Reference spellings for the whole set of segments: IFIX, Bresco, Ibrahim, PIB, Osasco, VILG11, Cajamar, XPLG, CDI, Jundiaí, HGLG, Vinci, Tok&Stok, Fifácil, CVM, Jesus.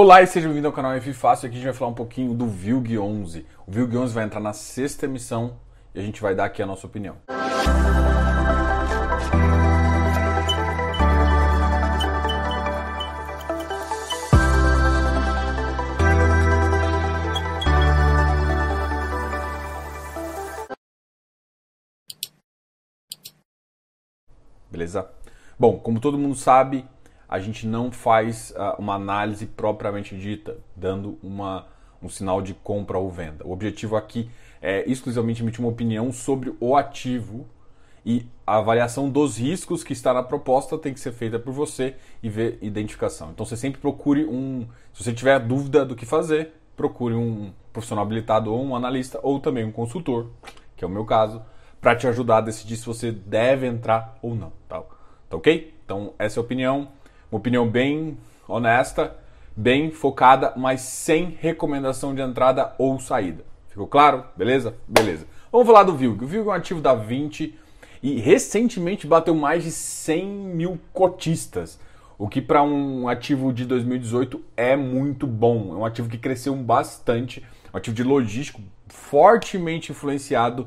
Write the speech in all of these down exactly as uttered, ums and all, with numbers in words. Olá e seja bem-vindo ao canal I F I X. Aqui a gente vai falar um pouquinho do V I L G onze. O V I L G onze vai entrar na sexta emissão e a gente vai dar aqui a nossa opinião. Beleza? Bom, como todo mundo sabe, a gente não faz uh, uma análise propriamente dita, dando uma, um sinal de compra ou venda. O objetivo aqui é exclusivamente emitir uma opinião sobre o ativo e a avaliação dos riscos que está na proposta tem que ser feita por você e ver identificação. Então você sempre procure um... Se você tiver dúvida do que fazer, procure um profissional habilitado ou um analista ou também um consultor, que é o meu caso, para te ajudar a decidir se você deve entrar ou não. Tá, tá ok? Então essa é a opinião. Uma opinião bem honesta, bem focada, mas sem recomendação de entrada ou saída. Ficou claro? Beleza? Beleza. Vamos falar do V I L G. O V I L G é um ativo da Vinci e recentemente bateu mais de cem mil cotistas, o que para um ativo de dois mil e dezoito é muito bom. É um ativo que cresceu bastante, um ativo de logístico fortemente influenciado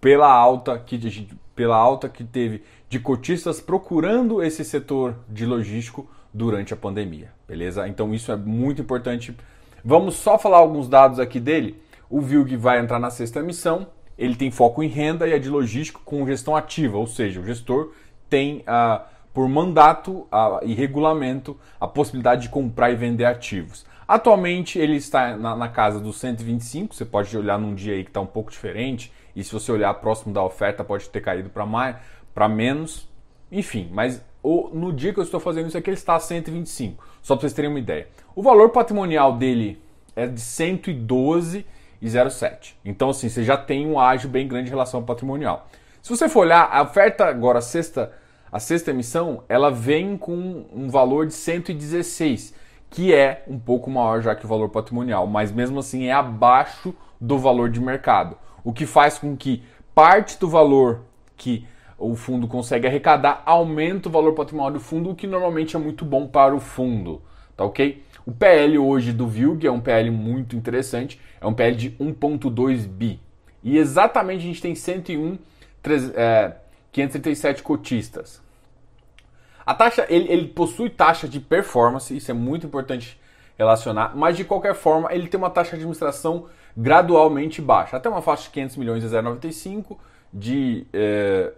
pela alta que a gente... pela alta que teve de cotistas procurando esse setor de logístico durante a pandemia, beleza? Então isso é muito importante. Vamos só falar alguns dados aqui dele. O V I L G vai entrar na sexta emissão, ele tem foco em renda e é de logístico com gestão ativa, ou seja, o gestor tem ah, por mandato ah, e regulamento a possibilidade de comprar e vender ativos. Atualmente ele está na, na casa dos cento e vinte e cinco, você pode olhar num dia aí que está um pouco diferente, e se você olhar próximo da oferta pode ter caído para mais, para menos, enfim, mas o, no dia que eu estou fazendo isso aqui ele está a cento e vinte e cinco, só para vocês terem uma ideia. O valor patrimonial dele é de cento e doze vírgula zero sete, então assim, você já tem um ágio bem grande em relação ao patrimonial. Se você for olhar, a oferta agora, a sexta, a sexta emissão, ela vem com um valor de cento e dezesseis, que é um pouco maior já que o valor patrimonial, mas mesmo assim é abaixo do valor de mercado, o que faz com que parte do valor que o fundo consegue arrecadar aumenta o valor patrimonial do fundo, o que normalmente é muito bom para o fundo, tá ok? O P L hoje do V I L G é um P L muito interessante, é um P L de um ponto dois bi, e exatamente a gente tem cento e um mil quinhentos e trinta e sete cotistas. A taxa, ele, ele possui taxa de performance, isso é muito importante relacionar, mas de qualquer forma ele tem uma taxa de administração gradualmente baixa, até uma faixa de quinhentos milhões a zero vírgula noventa e cinco, de eh,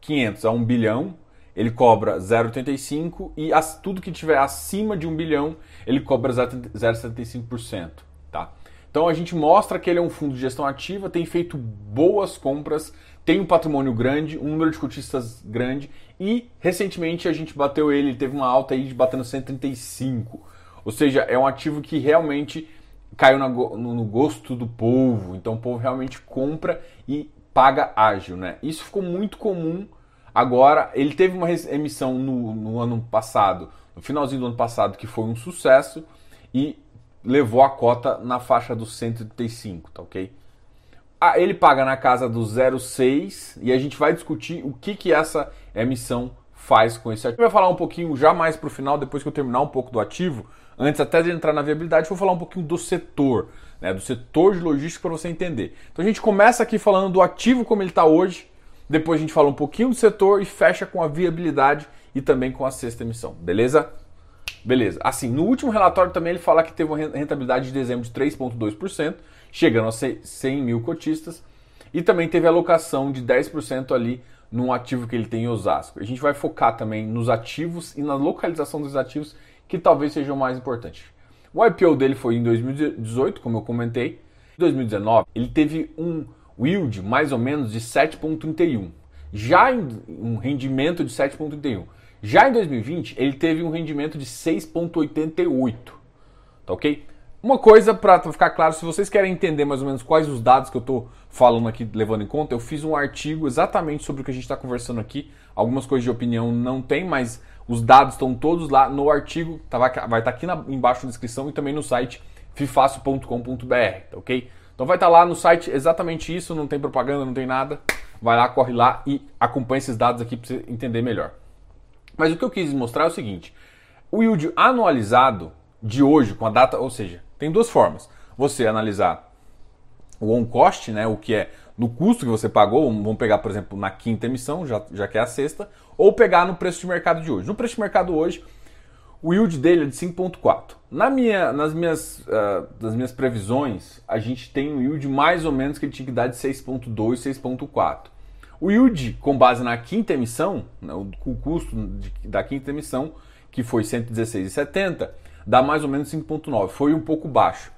quinhentos a um bilhão, ele cobra zero vírgula oitenta e cinco e as, tudo que tiver acima de um bilhão, ele cobra zero vírgula setenta e cinco por cento. Tá? Então a gente mostra que ele é um fundo de gestão ativa, tem feito boas compras, tem um patrimônio grande, um número de cotistas grande e recentemente a gente bateu ele, ele teve uma alta aí de batendo cento e trinta e cinco. Ou seja, é um ativo que realmente caiu na, no, no gosto do povo. Então o povo realmente compra e paga ágil, né? Isso ficou muito comum agora. Ele teve uma emissão no, no ano passado, no finalzinho do ano passado, que foi um sucesso e levou a cota na faixa dos cento e trinta e cinco, tá ok? Ah, ele paga na casa do zero vírgula seis e a gente vai discutir o que, que essa emissão faz com esse ativo. Eu vou falar um pouquinho já mais para o final, depois que eu terminar um pouco do ativo, antes até de entrar na viabilidade, vou falar um pouquinho do setor, né, do setor de logística para você entender. Então a gente começa aqui falando do ativo como ele está hoje, depois a gente fala um pouquinho do setor e fecha com a viabilidade e também com a sexta emissão, beleza? Beleza. Assim, no último relatório também ele fala que teve uma rentabilidade de dezembro de três vírgula dois por cento, chegando a cem mil cotistas, e também teve alocação de dez por cento ali num ativo que ele tem em Osasco. A gente vai focar também nos ativos e na localização dos ativos, que talvez sejam mais importantes. O I P O dele foi em dois mil e dezoito, como eu comentei. Em dois mil e dezenove, ele teve um yield mais ou menos de sete vírgula trinta e um. Já em um rendimento de sete vírgula trinta e um. Já em dois mil e vinte, ele teve um rendimento de seis vírgula oitenta e oito, tá ok? Uma coisa para ficar claro, se vocês querem entender mais ou menos quais os dados que eu estou falando aqui, levando em conta, eu fiz um artigo exatamente sobre o que a gente está conversando aqui. Algumas coisas de opinião não tem, mas os dados estão todos lá no artigo, tá, vai estar tá aqui na, embaixo na descrição e também no site fifácil ponto com ponto br, tá ok? Então vai estar tá lá no site exatamente isso, não tem propaganda, não tem nada. Vai lá, corre lá e acompanha esses dados aqui para você entender melhor. Mas o que eu quis mostrar é o seguinte, o yield anualizado de hoje, com a data, ou seja, tem duas formas. Você analisar o on cost, né, o que é no custo que você pagou, vamos pegar, por exemplo, na quinta emissão, já, já que é a sexta, ou pegar no preço de mercado de hoje. No preço de mercado hoje, o yield dele é de cinco vírgula quatro. Na minha, nas minhas, uh, das minhas previsões, a gente tem um yield mais ou menos que ele tinha que dar de seis vírgula dois, seis vírgula quatro. O yield, com base na quinta emissão, né, o custo de, da quinta emissão, que foi cento e dezesseis vírgula setenta, dá mais ou menos cinco vírgula nove. Foi um pouco baixo.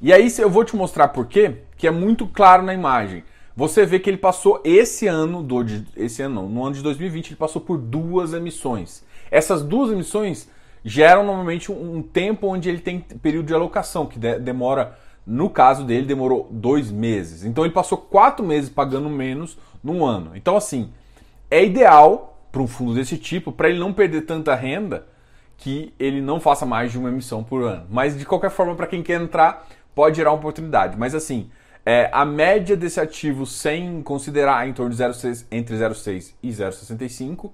E aí eu vou te mostrar por quê, que é muito claro na imagem. Você vê que ele passou esse ano, do, esse ano não, no ano de dois mil e vinte, ele passou por duas emissões. Essas duas emissões geram normalmente um tempo onde ele tem período de alocação, que de, demora, no caso dele, demorou dois meses. Então ele passou quatro meses pagando menos num ano. Então assim, é ideal para um fundo desse tipo, para ele não perder tanta renda, que ele não faça mais de uma emissão por ano. Mas de qualquer forma, para quem quer entrar, pode gerar uma oportunidade. Mas assim, é, a média desse ativo, sem considerar em torno de zero vírgula seis, entre zero vírgula seis e zero vírgula sessenta e cinco,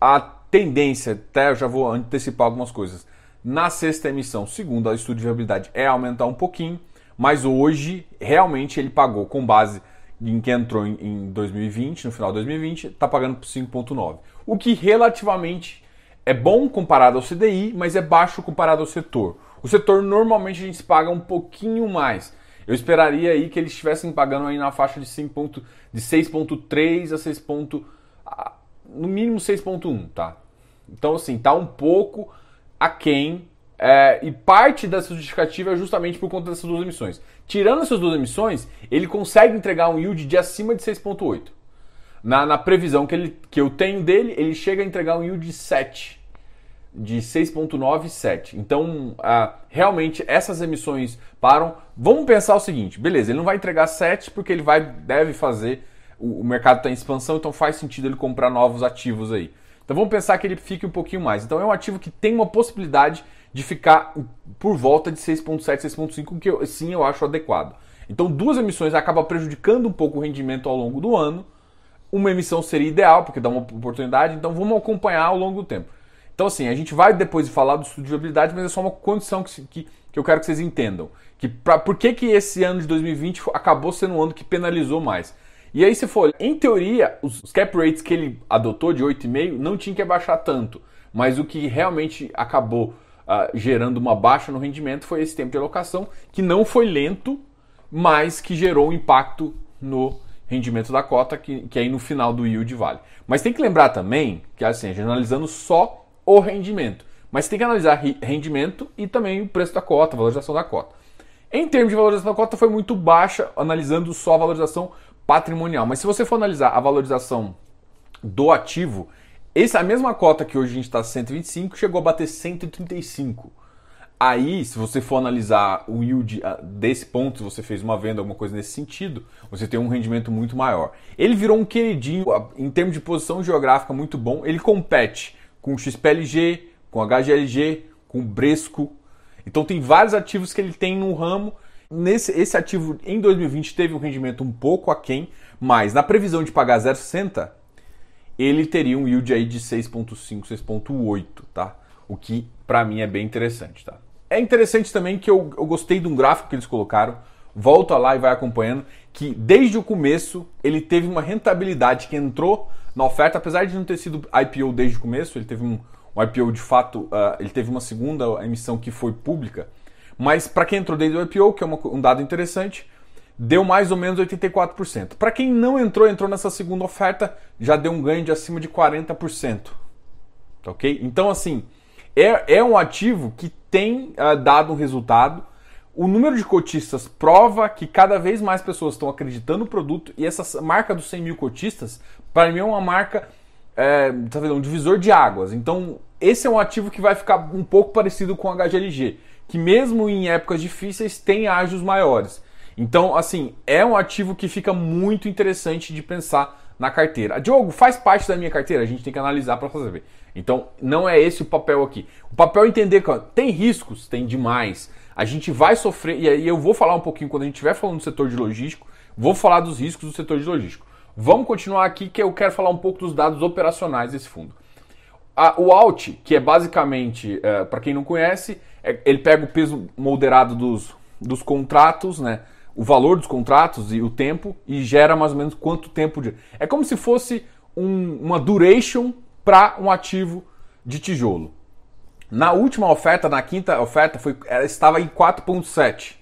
a tendência, até eu já vou antecipar algumas coisas, na sexta emissão, segundo o estudo de viabilidade, é aumentar um pouquinho, mas hoje realmente ele pagou, com base em que entrou em dois mil e vinte, no final de dois mil e vinte, está pagando por cinco vírgula nove. O que relativamente é bom comparado ao C D I, mas é baixo comparado ao setor. O setor normalmente a gente paga um pouquinho mais. Eu esperaria aí que eles estivessem pagando aí na faixa de, de seis vírgula três a seis. No mínimo seis vírgula um, tá? Então, assim, tá um pouco aquém. É, e parte dessa justificativa é justamente por conta dessas duas emissões. Tirando essas duas emissões, ele consegue entregar um yield de acima de seis vírgula oito. Na, na previsão que, ele, que eu tenho dele, ele chega a entregar um yield de sete. De seis vírgula nove e sete. Então, ah, realmente, essas emissões param. Vamos pensar o seguinte. Beleza, ele não vai entregar sete porque ele vai, deve fazer... O mercado está em expansão, então faz sentido ele comprar novos ativos aí. Então vamos pensar que ele fique um pouquinho mais. Então é um ativo que tem uma possibilidade de ficar por volta de seis vírgula sete, seis vírgula cinco, que eu, sim, eu acho adequado. Então duas emissões acabam prejudicando um pouco o rendimento ao longo do ano. Uma emissão seria ideal, porque dá uma oportunidade, então vamos acompanhar ao longo do tempo. Então assim, a gente vai depois falar do estudo de viabilidade, mas é só uma condição que, que, que eu quero que vocês entendam. Que pra, por que, que esse ano de dois mil e vinte acabou sendo um ano que penalizou mais? E aí se for, em teoria, os cap rates que ele adotou de oito vírgula cinco não tinha que abaixar tanto, mas o que realmente acabou uh, gerando uma baixa no rendimento foi esse tempo de alocação, que não foi lento, mas que gerou um impacto no rendimento da cota, que, que aí no final do yield vale. Mas tem que lembrar também que assim, a gente analisando só o rendimento, mas tem que analisar rendimento e também o preço da cota, a valorização da cota. Em termos de valorização da cota foi muito baixa, analisando só a valorização patrimonial, mas se você for analisar a valorização do ativo, essa mesma cota que hoje a gente está cento e vinte e cinco chegou a bater cento e trinta e cinco. Aí, se você for analisar o yield desse ponto, se você fez uma venda, alguma coisa nesse sentido, você tem um rendimento muito maior. Ele virou um queridinho em termos de posição geográfica muito bom. Ele compete com o X P L G, com o H G L G, com o Bresco. Então tem vários ativos que ele tem no ramo. Nesse, esse ativo em dois mil e vinte teve um rendimento um pouco aquém, mas na previsão de pagar zero vírgula sessenta, ele teria um yield aí de seis vírgula cinco, seis vírgula oito, tá? O que para mim é bem interessante, tá? É interessante também que eu, eu gostei de um gráfico que eles colocaram, volta lá e vai acompanhando, que desde o começo ele teve uma rentabilidade que entrou na oferta, apesar de não ter sido I P O desde o começo, ele teve um, um I P O de fato, uh, ele teve uma segunda emissão que foi pública. Mas para quem entrou desde o I P O, que é uma, um dado interessante, deu mais ou menos oitenta e quatro por cento. Para quem não entrou, entrou nessa segunda oferta, já deu um ganho de acima de quarenta por cento. Tá, ok? Então, assim, é, é um ativo que tem uh, dado um resultado. O número de cotistas prova que cada vez mais pessoas estão acreditando no produto e essa marca dos cem mil cotistas, para mim, é uma marca, é, tá vendo? Um divisor de águas. Então, esse é um ativo que vai ficar um pouco parecido com o H G L G. Que mesmo em épocas difíceis tem ágios maiores. Então, assim, é um ativo que fica muito interessante de pensar na carteira. Diogo, faz parte da minha carteira? A gente tem que analisar para fazer. Então, não é esse o papel aqui. O papel é entender que ó, tem riscos, tem demais. A gente vai sofrer, e aí eu vou falar um pouquinho quando a gente estiver falando do setor de logístico, vou falar dos riscos do setor de logístico. Vamos continuar aqui que eu quero falar um pouco dos dados operacionais desse fundo. A, o alt, que é basicamente, é, para quem não conhece, é, ele pega o peso moderado dos, dos contratos, né? O valor dos contratos e o tempo, e gera mais ou menos quanto tempo de... É como se fosse um, uma duration para um ativo de tijolo. Na última oferta, na quinta oferta, foi, ela estava em quatro ponto sete.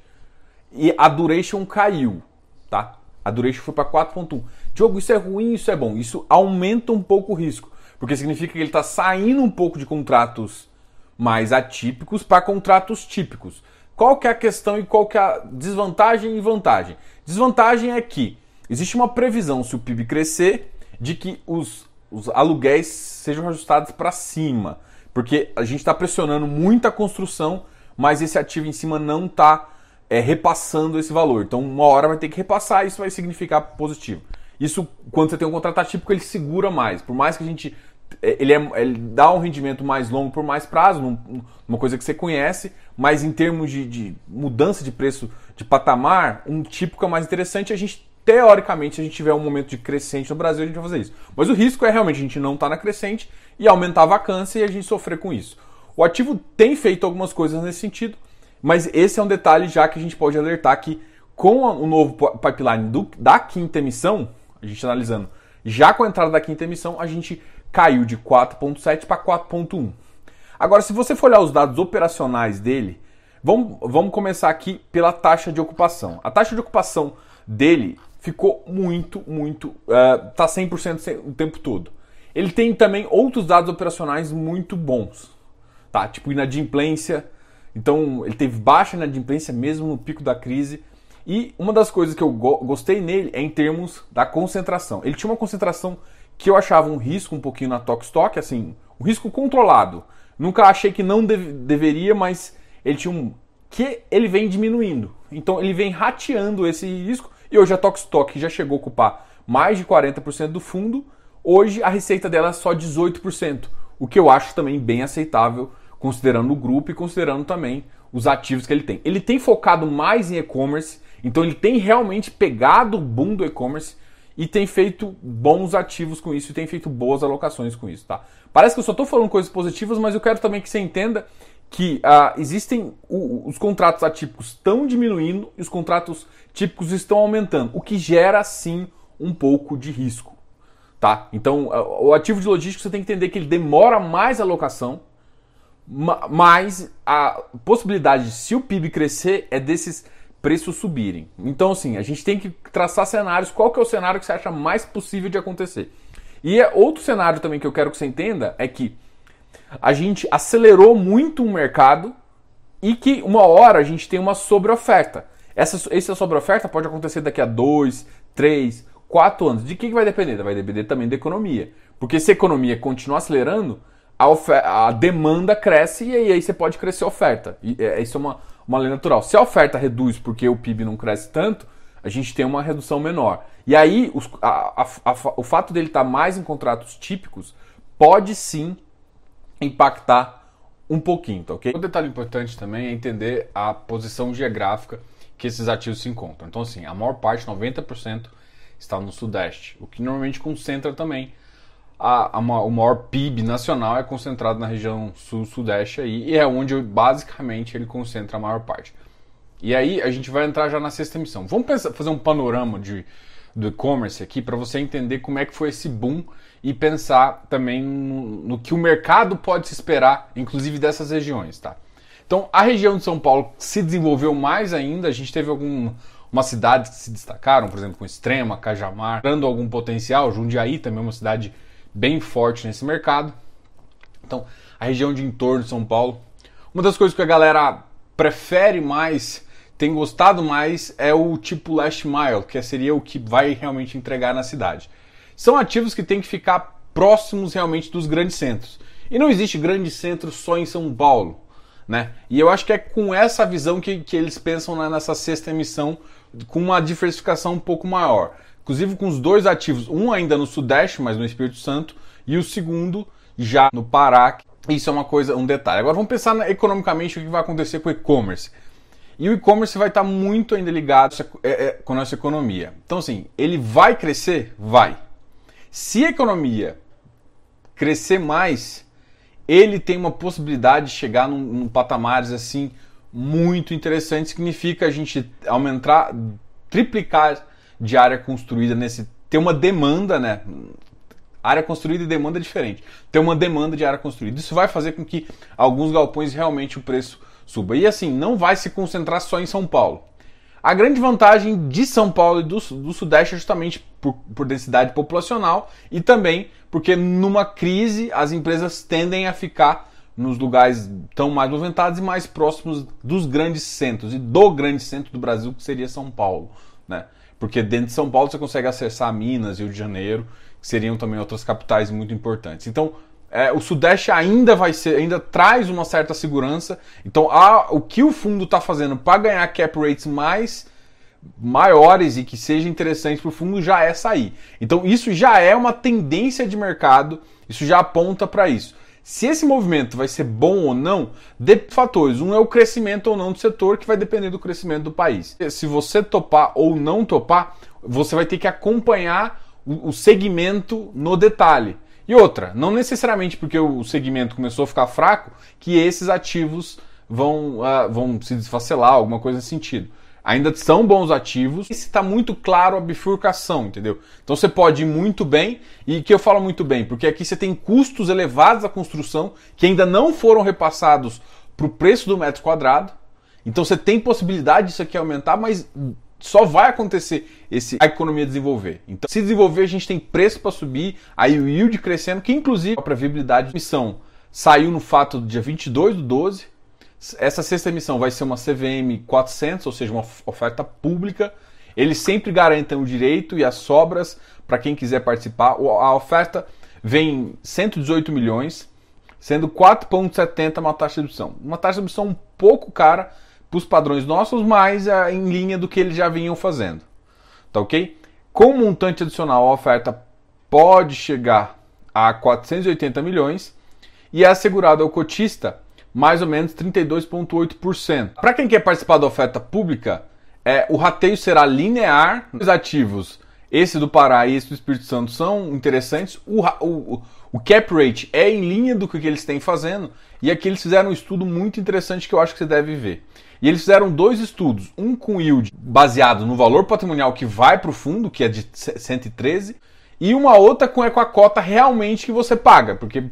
E a duration caiu, tá? A duration foi para quatro ponto um. Diogo, isso é ruim, isso é bom. Isso aumenta um pouco o risco. Porque significa que ele está saindo um pouco de contratos mais atípicos para contratos típicos. Qual que é a questão e qual que é a desvantagem e vantagem? Desvantagem é que existe uma previsão, se o P I B crescer, de que os, os aluguéis sejam ajustados para cima. Porque a gente está pressionando muita construção, mas esse ativo em cima não está é, repassando esse valor. Então uma hora vai ter que repassar e isso vai significar positivo. Isso, quando você tem um contrato atípico, ele segura mais. Por mais que a gente... Ele, é, ele dá um rendimento mais longo por mais prazo, um, uma coisa que você conhece, mas em termos de, de mudança de preço de patamar, um típico é mais interessante. A gente, teoricamente, se a gente tiver um momento de crescente no Brasil, a gente vai fazer isso. Mas o risco é realmente a gente não estar tá na crescente e aumentar a vacância e a gente sofrer com isso. O ativo tem feito algumas coisas nesse sentido, mas esse é um detalhe já que a gente pode alertar que com a, o novo pipeline do, da quinta emissão, a gente analisando, já com a entrada da quinta emissão, a gente caiu de quatro ponto sete para quatro ponto um. Agora, se você for olhar os dados operacionais dele, vamos, vamos começar aqui pela taxa de ocupação. A taxa de ocupação dele ficou muito, muito... Está uh, cem por cento o tempo todo. Ele tem também outros dados operacionais muito bons, tá? Tipo inadimplência. Então, ele teve baixa inadimplência mesmo no pico da crise. E uma das coisas que eu gostei nele é em termos da concentração. Ele tinha uma concentração que eu achava um risco um pouquinho na Tok&Stok, assim, um risco controlado. Nunca achei que não deve, deveria, mas ele tinha um... que ele vem diminuindo. Então ele vem rateando esse risco e hoje a Tok&Stok já chegou a ocupar mais de quarenta por cento do fundo. Hoje a receita dela é só dezoito por cento, o que eu acho também bem aceitável, considerando o grupo e considerando também os ativos que ele tem. Ele tem focado mais em e-commerce, então ele tem realmente pegado o boom do e-commerce e tem feito bons ativos com isso e tem feito boas alocações com isso, tá? Parece que eu só estou falando coisas positivas, mas eu quero também que você entenda que uh, existem o, os contratos atípicos estão diminuindo e os contratos típicos estão aumentando, o que gera sim um pouco de risco, tá? Então uh, o ativo de logística você tem que entender que ele demora mais a alocação, mas a possibilidade, se o P I B crescer, é desses preços subirem. Então, assim, a gente tem que traçar cenários. Qual que é o cenário que você acha mais possível de acontecer? E outro cenário também que eu quero que você entenda é que a gente acelerou muito o mercado e que uma hora a gente tem uma sobreoferta. Essa, essa sobreoferta pode acontecer daqui a dois, três, quatro anos. De que vai depender? Vai depender também da economia. Porque se a economia continuar acelerando, a, a demanda cresce e aí, aí você pode crescer a oferta. E, é, isso é uma, uma lei natural. Se a oferta reduz porque o P I B não cresce tanto, a gente tem uma redução menor. E aí os, a, a, a, o fato dele estar mais em contratos típicos pode sim impactar um pouquinho, tá ok? Um detalhe importante também é entender a posição geográfica que esses ativos se encontram. Então assim, a maior parte, noventa por cento, está no Sudeste, o que normalmente concentra também A, a, o maior P I B nacional é concentrado na região sul-sudeste aí, e é onde basicamente ele concentra a maior parte. E aí a gente vai entrar já na sexta emissão. Vamos pensar, fazer um panorama de, do e-commerce aqui para você entender como é que foi esse boom e pensar também no, no que o mercado pode se esperar, inclusive dessas regiões, tá? Então a região de São Paulo se desenvolveu mais ainda, a gente teve algum... umas cidades que se destacaram, por exemplo, com Extrema, Cajamar, dando algum potencial, Jundiaí também é uma cidade bem forte nesse mercado. Então, a região de entorno de São Paulo. Uma das coisas que a galera prefere mais, tem gostado mais, é o tipo last mile, que seria o que vai realmente entregar na cidade. São ativos que tem que ficar próximos realmente dos grandes centros. E não existe grande centro só em São Paulo, né? E eu acho que é com essa visão que, que eles pensam na, nessa sexta emissão, com uma diversificação um pouco maior. Inclusive com os dois ativos, um ainda no Sudeste, mas no Espírito Santo, e o segundo já no Pará. Isso é uma coisa, um detalhe. Agora vamos pensar na, economicamente o que vai acontecer com o e-commerce. E o e-commerce vai estar muito ainda ligado com a nossa economia. Então assim, ele vai crescer? Vai. Se a economia crescer mais, ele tem uma possibilidade de chegar num, num patamares assim muito interessante. Significa a gente aumentar, triplicar de área construída nesse, ter uma demanda, né? Área construída e demanda é diferente. Tem uma demanda de área construída. Isso vai fazer com que alguns galpões realmente o preço suba. E assim, não vai se concentrar só em São Paulo. A grande vantagem de São Paulo e do, do Sudeste é justamente por, por densidade populacional e também porque numa crise as empresas tendem a ficar nos lugares tão mais movimentados e mais próximos dos grandes centros e do grande centro do Brasil, que seria São Paulo, né? Porque dentro de São Paulo você consegue acessar Minas, Rio de Janeiro, que seriam também outras capitais muito importantes. Então, é, o Sudeste ainda vai ser, ainda traz uma certa segurança. Então, a, o que o fundo está fazendo para ganhar cap rates mais maiores e que seja interessante para o fundo já é sair. Então, isso já é uma tendência de mercado, isso já aponta para isso. Se esse movimento vai ser bom ou não, depende de fatores. Um é o crescimento ou não do setor, que vai depender do crescimento do país. Se você topar ou não topar, você vai ter que acompanhar o segmento no detalhe. E outra, não necessariamente porque o segmento começou a ficar fraco, que esses ativos vão, uh, vão se desfacelar, alguma coisa nesse sentido. Ainda são bons ativos, e se está muito claro a bifurcação, entendeu? Então você pode ir muito bem, e que eu falo muito bem, porque aqui você tem custos elevados da construção que ainda não foram repassados para o preço do metro quadrado, então você tem possibilidade disso aqui aumentar, mas só vai acontecer esse, a economia desenvolver. Então, se desenvolver, a gente tem preço para subir, aí o yield crescendo, que inclusive a previsibilidade de emissão saiu no fato do dia vinte e dois do doze, Essa sexta emissão vai ser uma C V M quatrocentos, ou seja, uma oferta pública. Eles sempre garantem o direito e as sobras para quem quiser participar. A oferta vem cento e dezoito milhões, sendo quatro vírgula setenta uma taxa de opção. Uma taxa de opção um pouco cara para os padrões nossos, mas é em linha do que eles já vinham fazendo. Tá ok? Com um montante adicional, a oferta pode chegar a quatrocentos e oitenta milhões e é assegurado ao cotista mais ou menos trinta e dois vírgula oito por cento. Para quem quer participar da oferta pública, é, o rateio será linear. Os ativos, esse do Pará e esse do Espírito Santo, são interessantes. O, o, o cap rate é em linha do que eles têm fazendo. E aqui eles fizeram um estudo muito interessante que eu acho que você deve ver. E eles fizeram dois estudos. Um com yield baseado no valor patrimonial que vai para o fundo, que é de cento e treze. E uma outra com, é com a cota realmente que você paga. Porque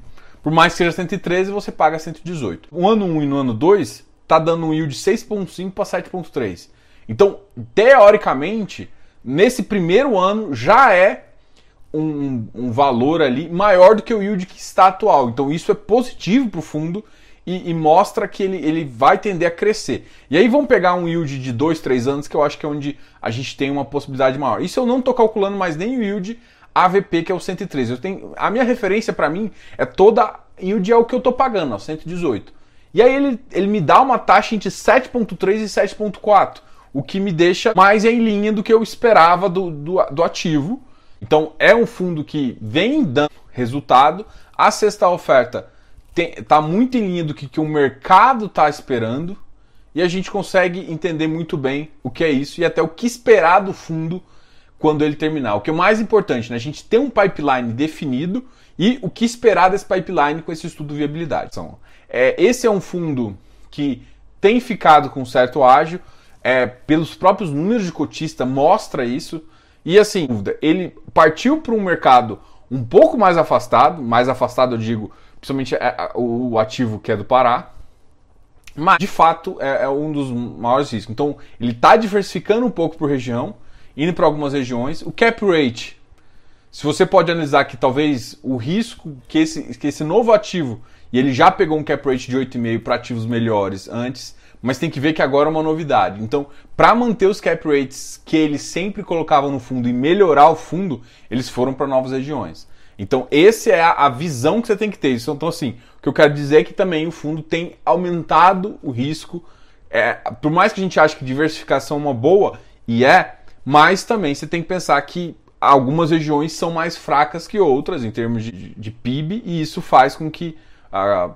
por mais que seja cento e treze, você paga cento e dezoito. No ano um e no ano dois, está dando um yield de seis vírgula cinco para sete vírgula três. Então, teoricamente, nesse primeiro ano já é um, um valor ali maior do que o yield que está atual. Então, isso é positivo para o fundo e, e mostra que ele, ele vai tender a crescer. E aí vamos pegar um yield de dois, três anos, que eu acho que é onde a gente tem uma possibilidade maior. Isso eu não estou calculando mais nem o yield A V P, que é o cento e treze. Eu tenho, a minha referência para mim é toda yield é o que eu estou pagando, ó, cento e dezoito. E aí ele, ele me dá uma taxa entre sete vírgula três e sete vírgula quatro, o que me deixa mais em linha do que eu esperava do, do, do ativo. Então é um fundo que vem dando resultado. A sexta oferta está muito em linha do que, que o mercado está esperando e a gente consegue entender muito bem o que é isso e até o que esperar do fundo quando ele terminar. O que é mais importante, né? A gente tem um pipeline definido e o que esperar desse pipeline com esse estudo de viabilidade. Então, é, esse é um fundo que tem ficado com certo ágio, é, pelos próprios números de cotista mostra isso, e assim, ele partiu para um mercado um pouco mais afastado, mais afastado eu digo, principalmente o ativo que é do Pará, mas de fato é, é um dos maiores riscos. Então ele está diversificando um pouco por região, indo para algumas regiões. O cap rate, se você pode analisar que talvez o risco que esse, que esse novo ativo, e ele já pegou um cap rate de oito vírgula cinco para ativos melhores antes, mas tem que ver que agora é uma novidade. Então, para manter os cap rates que eles sempre colocavam no fundo e melhorar o fundo, eles foram para novas regiões. Então, essa é a visão que você tem que ter. Então, assim, o que eu quero dizer é que também o fundo tem aumentado o risco. É, por mais que a gente ache que diversificação é uma boa, e é, mas também você tem que pensar que algumas regiões são mais fracas que outras em termos de, de P I B e isso faz com que uh,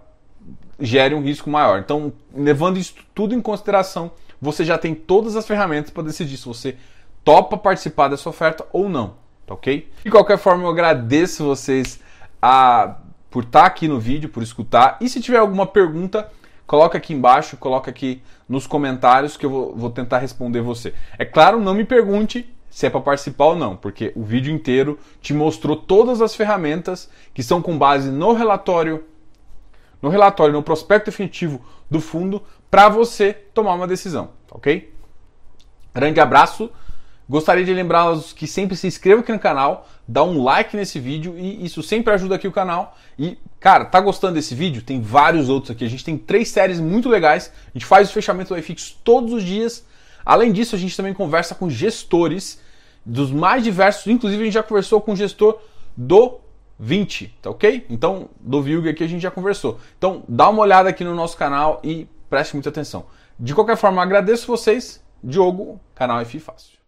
gere um risco maior. Então, levando isso tudo em consideração, você já tem todas as ferramentas para decidir se você topa participar dessa oferta ou não, tá ok? De qualquer forma, eu agradeço vocês a... por estar aqui no vídeo, por escutar. E se tiver alguma pergunta, coloca aqui embaixo, coloca aqui nos comentários que eu vou, vou tentar responder você. É claro, não me pergunte se é para participar ou não, porque o vídeo inteiro te mostrou todas as ferramentas que são com base no relatório, no relatório, no prospecto definitivo do fundo, para você tomar uma decisão, ok? Grande abraço. Gostaria de lembrá-los que sempre se inscreva aqui no canal, dá um like nesse vídeo e isso sempre ajuda aqui o canal. E, cara, tá gostando desse vídeo? Tem vários outros aqui. A gente tem três séries muito legais. A gente faz o fechamento do I F I X todos os dias. Além disso, a gente também conversa com gestores dos mais diversos. Inclusive, a gente já conversou com o gestor do Vinci, tá ok? Então, do V I L G aqui a gente já conversou. Então, dá uma olhada aqui no nosso canal e preste muita atenção. De qualquer forma, agradeço vocês. Diogo, canal I F I Fácil.